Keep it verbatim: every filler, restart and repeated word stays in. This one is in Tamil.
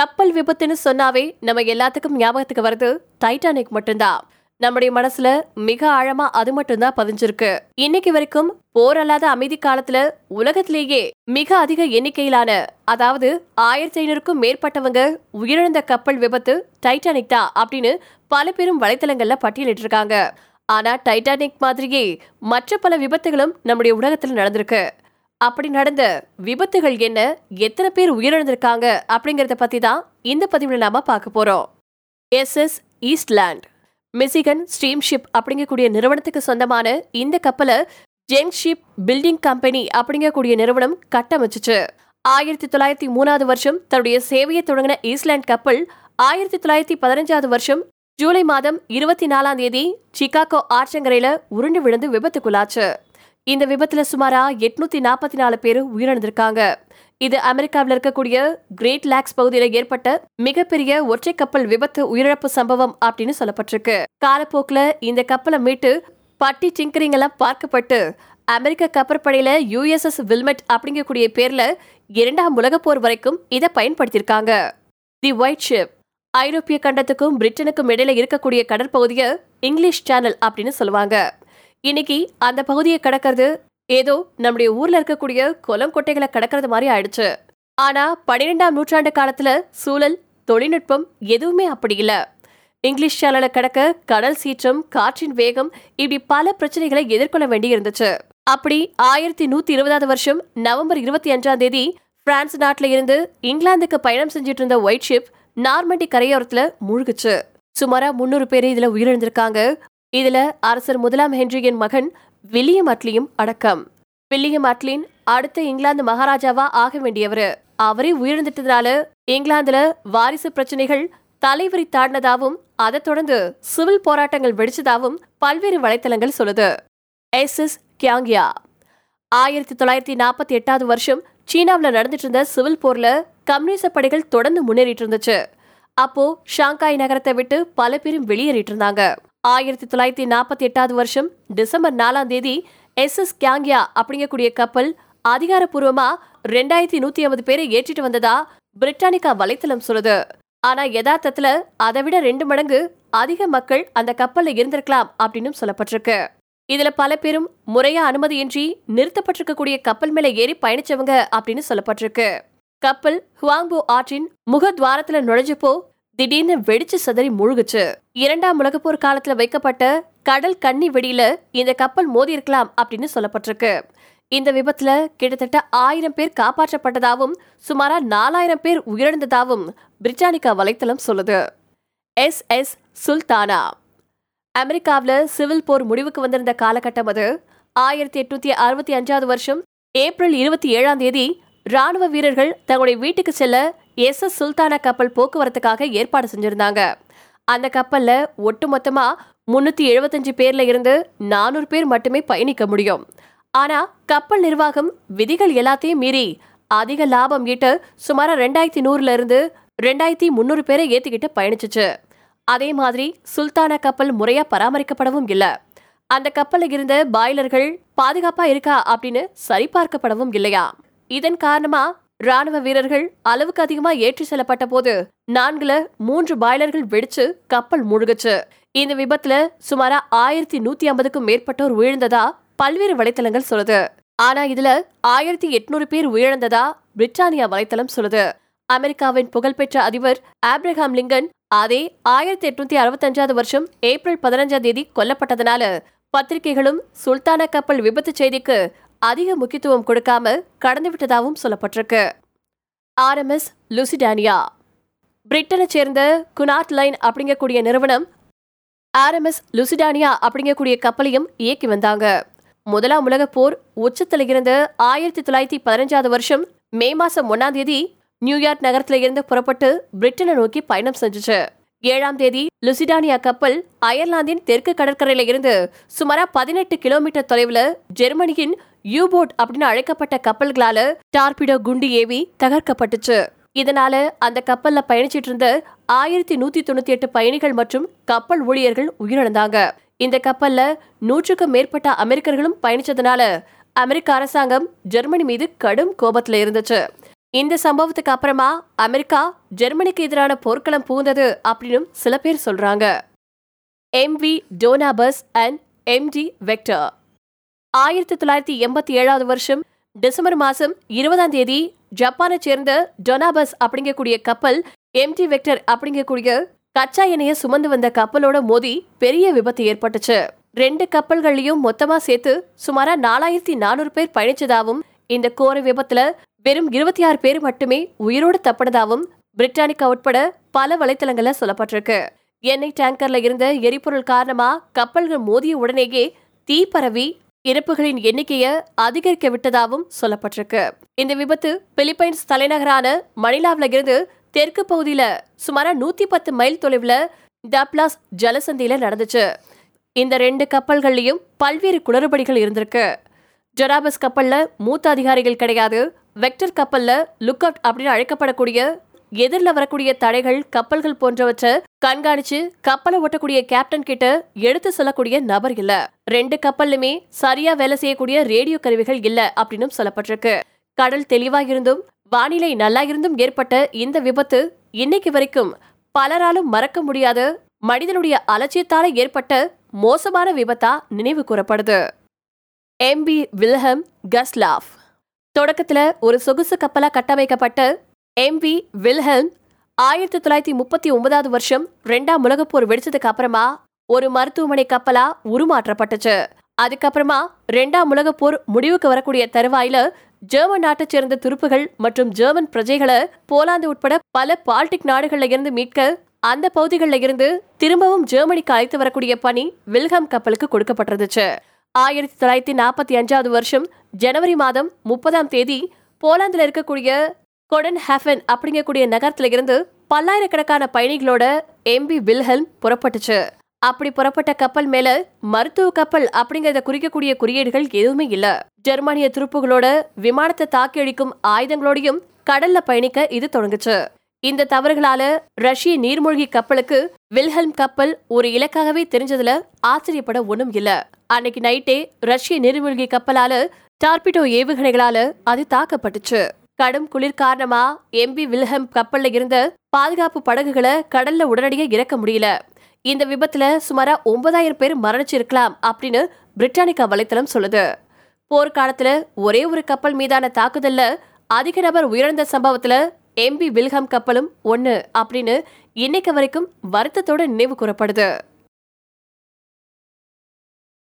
கப்பல் விபத்துன்னு சொன்னாவே நம்ம எல்லாத்துக்கும் ஞாபகத்துக்கு வருது டைட்டானிக் மட்டும்தான். நம்முடைய மனசுல மிக ஆழமா அது மட்டும்தான் பதிஞ்சிருக்கு. இன்னைக்கு வரைக்கும் போரல்லாத அமைதி காலத்துல உலகத்திலேயே மிக அதிக எண்ணிக்கையிலான, அதாவது ஆயிரத்தி ஐநூறுக்கும் மேற்பட்டவங்க உயிரிழந்த கப்பல் விபத்து டைட்டானிக் தான் அப்படின்னு பல பெரும் வலைத்தளங்கள்ல பட்டியலிட்டு இருக்காங்க. ஆனா டைட்டானிக் மாதிரியே மற்ற பல விபத்துகளும் நம்முடைய உலகத்துல நடந்திருக்கு. அப்படி நடந்த விபத்துகள் என்ன, எத்தனை பேர் உயிரிழந்திருக்காங்க அப்படிங்கறத பத்தி தான் இந்த பதிவுல நாம பார்க்க போறோம். எஸ்எஸ் ஈஸ்ட்லேண்ட் மிசிகன் ஸ்டீம்ஷிப் அப்படிங்கக்கூடிய நிறுவனத்துக்கு சொந்தமான இந்த கப்பலை ஜெங்ஷிப் பில்டிங் கம்பெனி அப்படிங்கக்கூடிய நிறுவனம் கட்டமைச்சிச்சு. ஆயிரத்தி தொள்ளாயிரத்தி மூணாவது வருஷம் தன்னுடைய சேவையை தொடங்கின ஈஸ்லாண்ட் கப்பல் ஆயிரத்தி தொள்ளாயிரத்தி பதினஞ்சாவது வருஷம் ஜூலை மாதம் இருபத்தி நாலாம் தேதி சிகாகோ ஆற்றங்கரையில உருண்டு விழுந்து விபத்துக்குள்ளாச்சு. இந்த விபத்துல சுமாரா எட்நூத்தி நாற்பத்தி நாலு பேர் உயிரிழந்திருக்காங்க. இது அமெரிக்காவில் இருக்கக்கூடிய கிரேட் லேக்ஸ் பகுதியில் ஏற்பட்ட மிகப்பெரிய ஒற்றை கப்பல் விபத்து உயிரிழப்பு சம்பவம் அப்படின்னு சொல்லப்பட்டிருக்கு. காலப்போக்கில் இந்த கப்பலை மீட்டு பட்டி டிங்கரிங் எல்லாம் பார்க்கப்பட்டு அமெரிக்க கப்பற்படையில யூஎஸ்எஸ் வில்மெட் அப்படிங்கக்கூடிய பேர்ல இரண்டாம் உலக போர் வரைக்கும் இதை பயன்படுத்தியிருக்காங்க. தி ஒயிட் ஷிப் ஐரோப்பிய கண்டத்துக்கும் பிரிட்டனுக்கும் இடையில இருக்கக்கூடிய கடற்பகுதியை இங்கிலீஷ் சேனல் அப்படின்னு சொல்லுவாங்க. இன்னைக்கு அந்த பகுதியை கடக்கிறது ஏதோ நம்முடைய ஊர்ல இருக்கக்கூடிய கொலங்கொட்டைகளை கடக்கிறது மாதிரி ஆயிடுச்சு. ஆனா பன்னிரெண்டாம் நூற்றாண்டு காலத்துல சூழல், தொழில்நுட்பம் எதுவுமே அப்படி இல்லை. இங்கிலீஷ் சேனலை கடக்க கடல் சீற்றம், காற்றின் வேகம், இப்படி பல பிரச்சனைகளை எதிர்கொள்ள வேண்டி இருந்துச்சு. அப்படி ஆயிரத்தி நூத்தி இருபதாவது வருஷம் நவம்பர் இருபத்தி அஞ்சாம் தேதி பிரான்ஸ் நாட்டுல இருந்து இங்கிலாந்துக்கு பயணம் செஞ்சுட்டு இருந்த ஒயிட் ஷிப் நார்மண்டி கரையோரத்துல மூழ்கிச்சு. சுமாரா முன்னூறு பேர் இதுல உயிரிழந்திருக்காங்க. இதுல அரசர் முதலாம் ஹென்ரியின் மகன் வில்லியம் அட்லியும் அடக்கம். வில்லியம் அட்லின் அடுத்த இங்கிலாந்து மகாராஜாவா ஆக வேண்டியவர். அவரே உயிரிழந்துட்டதுனால இங்கிலாந்துல வாரிசு பிரச்சனைகள் தலைவரி தாண்டினதாகவும் அதை தொடர்ந்து சிவில் போராட்டங்கள் வெடிச்சதாகவும் பல்வேறு வலைத்தளங்கள் சொல்லுது. எஸ் எஸ் கியாங்கியா ஆயிரத்தி தொள்ளாயிரத்தி நாற்பத்தி எட்டாவது வருஷம் சீனாவில் நடந்துட்டு இருந்த சிவில் போர்ல கம்யூனிச படைகள் தொடர்ந்து முன்னேறிட்டு இருந்துச்சு. அப்போ ஷாங்காய் நகரத்தை விட்டு பல பேரும் வெளியேறிட்டு இருந்தாங்க. ஆயிரத்தி தொள்ளாயிரத்தி நாற்பத்தி எட்டாவது வருஷம் டிசம்பர் நாலாம் தேதி எஸ் எஸ் கியாங்யா அப்படிங்கக்கூடிய கப்பல் அதிகாரப்பூர்வமா ரெண்டாயிரத்தி நூத்தி ஐம்பது பேரை ஏற்றிட்டு வந்ததா பிரிட்டானிக்கா வலைத்தளம் சொல்லுது. ஆனா யதார்த்தத்துல அதை விட ரெண்டு மடங்கு அதிக மக்கள் அந்த கப்பல்ல இருந்திருக்கலாம் அப்படின்னு சொல்லப்பட்டிருக்கு. இதுல பல பேரும் முறையா அனுமதியின்றி நிறுத்தப்பட்டிருக்கக்கூடிய கப்பல் மேல ஏறி பயணிச்சவங்க அப்படின்னு சொல்லப்பட்டிருக்கு. கப்பல் ஹுவாங்பு ஆற்றின் முகத்வாரத்துல நுழைஞ்சப்போ திடீர்னு வெடிச்சு சதறி மூழ்குச்சு. இரண்டாம் உலகப்போர் காலத்துல வைக்கப்பட்ட கடல் கண்ணி வெடியில இந்த கப்பல் மோதி இருக்கலாம் அப்படின்னு சொல்லப்பட்டிருக்கு. இந்த விபத்துல கிட்டத்தட்ட ஆயிரம் பேர் காப்பாற்றப்பட்டதாகவும் சுமாரா நாலாயிரம் பேர் உயிரிழந்ததாகவும் பிரிட்டானிக்கா வலைத்தளம் சொல்லுது. எஸ் எஸ் சுல்தானா அமெரிக்காவில சிவில் போர் முடிவுக்கு வந்திருந்த காலகட்டம் அது. ஆயிரத்தி எட்நூத்தி அறுபத்தி அஞ்சாவது வருஷம் ஏப்ரல் இருபத்தி ஏழாம் தேதி ராணுவ வீரர்கள் தங்களுடைய வீட்டுக்கு செல்ல எஸ் எஸ் சுல்தானா கப்பல் போக்குவரத்துக்காக ஏற்பாடு செஞ்சிருந்தாங்க. அந்த கப்பல்ல ஒட்டுமொத்தமா முன்னூத்தி எழுபத்தஞ்சு பேர்ல இருந்து நானூறு பேர் மட்டுமே பயணிக்க முடியும். ஆனா கப்பல் நிர்வாகம் விதிகள் எல்லாத்தையும் மீறி அதிக லாபம் ஈட்ட சுமார ரெண்டாயிரத்தி நூறுல இருந்து ரெண்டாயிரத்தி முன்னூறு பேரை ஏத்திக்கிட்டு பயணிச்சிச்சு. அதே மாதிரி சுல்தானா கப்பல் முறையா பராமரிக்கப்படவும் இல்லை. அந்த கப்பல்ல இருந்த பாய்லர்கள் பாதுகாப்பா இருக்கா அப்படின்னு சரிபார்க்கப்படவும் இல்லையா. இதன் காரணமா ராணுவ வீரர்கள் அளவுக்கு அதிகமா ஏற்றி செல்லப்பட்ட போது நான்குல மூன்று பாய்லர்கள் வெடிச்சு கப்பல் மூழ்குச்சு. இந்த விபத்துல சுமாரா ஆயிரத்தி நூத்தி ஐம்பதுக்கும் மேற்பட்டோர் உயிரிழந்ததா பல்வேறு வலைத்தளங்கள் சொல்லுது. ஆனா இதுல ஆயிரத்தி எட்நூறு பேர் உயிரிழந்ததா பிரிட்டானியா வலைத்தளம் சொல்லுது. அமெரிக்காவின் புகழ்பெற்ற அதிபர் ஆப்ரஹாம் லிங்கன் அதே ஆயிரத்தி எட்நூத்தி அறுபத்தி அஞ்சாவது வருஷம் ஏப்ரல் பதினஞ்சாம் தேதி கொல்லப்பட்டதனால பத்திரிகைகளும் சுல்தானா கப்பல் விபத்து செய்திக்கு அதிக முக்கியத்துவம் கொடுக்காம கடந்துவிட்டதாகவும் சொல்லப்பட்டிருக்கு. ஆர்எம்எஸ் லுசிடானியா பிரிட்டனை சேர்ந்த குனாட் லைன் அப்படிங்கக்கூடிய நிறுவனம் ஆர்எம்எஸ் லுசிடானியா அப்படிங்கக்கூடிய கப்பலையும் இயக்கி வந்தாங்க. முதலாம் உலக போர் உச்சத்தில் இருந்த ஆயிரத்தி தொள்ளாயிரத்தி பதினஞ்சாவது வருஷம் மே மாசம் ஒன்னாம் தேதி நியூயார்க் நகரத்துல இருந்து புறப்பட்டு பிரிட்டனை நோக்கி பயணம் செஞ்சுச்சு. ஏழாம் தேதி லுசிடானியா கப்பல் அயர்லாந்தின் தெற்கு கடற்கரையில இருந்து சுமாரா பதினெட்டு கிலோமீட்டர் தொலைவுல ஜெர்மனியின் யூபோட் அப்படின்னு அழைக்கப்பட்ட கப்பல்களால டார்பிடோ குண்டு ஏவி தகர்க்கப்பட்டுச்சு. இதனால அந்த கப்பல்ல பயணிச்சிட்டு இருந்த ஆயிரத்தி நூத்தி தொண்ணூத்தி எட்டு பயணிகள் மற்றும் கப்பல் ஊழியர்கள் உயிரிழந்தாங்க. இந்த கப்பல்ல நூற்றுக்கும் மேற்பட்ட அமெரிக்கர்களும் பயணிச்சதுனால அமெரிக்க அரசாங்கம் ஜெர்மனி மீது கடும் கோபத்துல இருந்துச்சு. இந்த சம்பவத்துக்கு அப்புறமா அமெரிக்கா ஜெர்மனிக்கு எதிரான போர்க்களம் புகுந்தது அப்படின்னு சில பேர் சொல்றாங்க. MV Dona Paz and MT Vector. ஆயிரத்தி தொள்ளாயிரத்தி எண்பத்தி ஏழாவது வருஷம் டிசம்பர் மாசம் இருபதாம் தேதி ஜப்பானை சேர்ந்த டோனாபஸ் அப்படிங்கக்கூடிய கப்பல் எம்டி வெக்டர் அப்படிங்கக்கூடிய கச்சா எண்ணெயை சுமந்து வந்த கப்பலோட மோதி பெரிய விபத்து ஏற்பட்டுச்சு. ரெண்டு கப்பல்களையும் மொத்தமா சேர்த்து சுமாரா நாலாயிரத்தி நானூறு பேர் பயணிச்சதாகவும் இந்த கோர விபத்துல வெறும் இருபத்தி ஆறு பேர் மட்டுமே உயிரோடு தப்பினதாகவும் பிரிட்டானிக்கா உட்பட பல வலைத்தளங்கள்ல சொல்லப்பட்டிருக்கு. எண்ணெய் டேங்கர்ல இருந்த எரிபொருள் காரணமா கப்பல்கள் மோதிய உடனேயே தீ பரவி இறப்புகளின் எண்ணிக்கையை அதிகரிக்க விட்டதாகவும் சொல்லப்பட்டிருக்கு. இந்த விபத்து பிலிப்பைன்ஸ் தலைநகரான மணிலாவில இருந்து தெற்கு பகுதியில சுமாரா நூத்தி பத்து மைல் தொலைவுல டப்லாஸ் ஜலசந்தியில நடந்துச்சு. இந்த ரெண்டு கப்பல்கள்லயும் பல்வேறு குளறுபடிகள் இருந்திருக்கு. ஜெராபஸ் கப்பல்ல மூத்த அதிகாரிகள் கிடையாது. வெக்டர் கப்பல்ல லுக் அவுட் அப்படின்னு அழைக்கப்படக்கூடிய எதிரில் வரக்கூடிய தடைகள் கப்பல்கள் போன்றவற்றை கண்காணிச்சு கப்பலை ஓட்டக்கூடிய கேப்டன் கிட்ட எடுத்து சொல்லக்கூடிய நபர் இல்ல. ரெண்டு கப்பல்லுமே சரியா வேலை செய்யக்கூடிய ரேடியோ கருவிகள் இல்ல அப்படின்னு சொல்லப்பட்டிருக்கு. கடல் தெளிவா இருந்தும் வானிலை நல்லா இருந்தும் ஏற்பட்ட இந்த விபத்து இன்னைக்கு வரைக்கும் பலராலும் மறக்க முடியாத மனிதனுடைய அலட்சியத்தால ஏற்பட்ட மோசமான விபத்தா நினைவு கூறப்படுது. M P Wilhelm Gustloff. தொடக்கத்துல ஒரு சொகுசு கப்பலா கட்டமைக்கப்பட்ட எம் வி வில்ஹெல்ம் ஆயிரத்தி தொள்ளாயிரத்தி முப்பத்தி ஒன்பதாவது வருஷம் ரெண்டாம் உலகப்போர் வெடிச்சதுக்கு அப்புறமா ஒரு மருத்துவமனை கப்பலா உருமாற்றப்பட்டுச்சு. அதுக்கப்புறமா ரெண்டாம் உலகப்போர் முடிவுக்கு வரக்கூடிய தருவாயில ஜெர்மன் நாட்டை சேர்ந்த துருப்புகள் மற்றும் ஜெர்மன் பிரஜைகளை போலாந்து உட்பட பல பால்டிக் நாடுகள்ல இருந்து மீட்க அந்த பகுதிகளில் இருந்து திரும்பவும் ஜெர்மனிக்கு அழைத்து வரக்கூடிய பணி வில்ஹெல்ம் கப்பலுக்கு கொடுக்கப்பட்டிருந்துச்சு. ஆயிரத்தி தொள்ளாயிரத்தி நாற்பத்தி அஞ்சாவது வருஷம் ஜனவரி மாதம் முப்பதாம் தேதி போலாந்துல இருக்கக்கூடிய கொடன் ஹேஃபன் அப்படிங்கக்கூடிய நகரத்துல இருந்து பல்லாயிரக்கணக்கான பயணிகளோட எம் பி வில்ஹெல்ம் புறப்பட்டுச்சு. அப்படி புறப்பட்ட கப்பல் மேல மருத்துவ கப்பல் அப்படிங்கறத குறிக்கக்கூடிய குறியீடுகள் எதுவுமே இல்ல. ஜெர்மானிய துருப்புகளோட விமானத்தை தாக்கி அழிக்கும் ஆயுதங்களோடையும் கடல்ல பயணிக்க இது தொடங்குச்சு. இந்த தவறுகளால ரஷ்ய நீர்மூழ்கி கப்பலுக்கு வில்ஹெல்ம் கப்பல் ஒரு இலக்காகவே தெரிஞ்சதுல ஆச்சரியப்பட ஒண்ணும் இல்ல. அன்னைக்கு நைட்டே ரஷ்ய நீர்மூழ்கி கப்பலால டார்பிடோ ஏவுகணைகளால அது தாக்கப்பட்டுச்சு. கடும் குளிர் காரணமா எம் பி வில்ஹெல்ம் கப்பல்ல இருந்த பாதுகாப்பு படகுகளை கடல்ல உடனடியாக இறக்க முடியல. இந்த விபத்துல சுமாரா ஒன்பதாயிரம் பேர் மரணிச்சிருக்கலாம் அப்படின்னு பிரிட்டானிக்கா வலைத்தளம் சொல்லுது. போர்க்காலத்துல ஒரே ஒரு கப்பல் மீதான தாக்குதல்ல அதிக நபர் உயிரிழந்த சம்பவத்துல எம் பி வில்ஹெல்ம் கப்பலும் ஒன்று அப்படின்னு இன்னைக்கு வரைக்கும் வருத்தத்தோட நினைவு கூறப்படுது.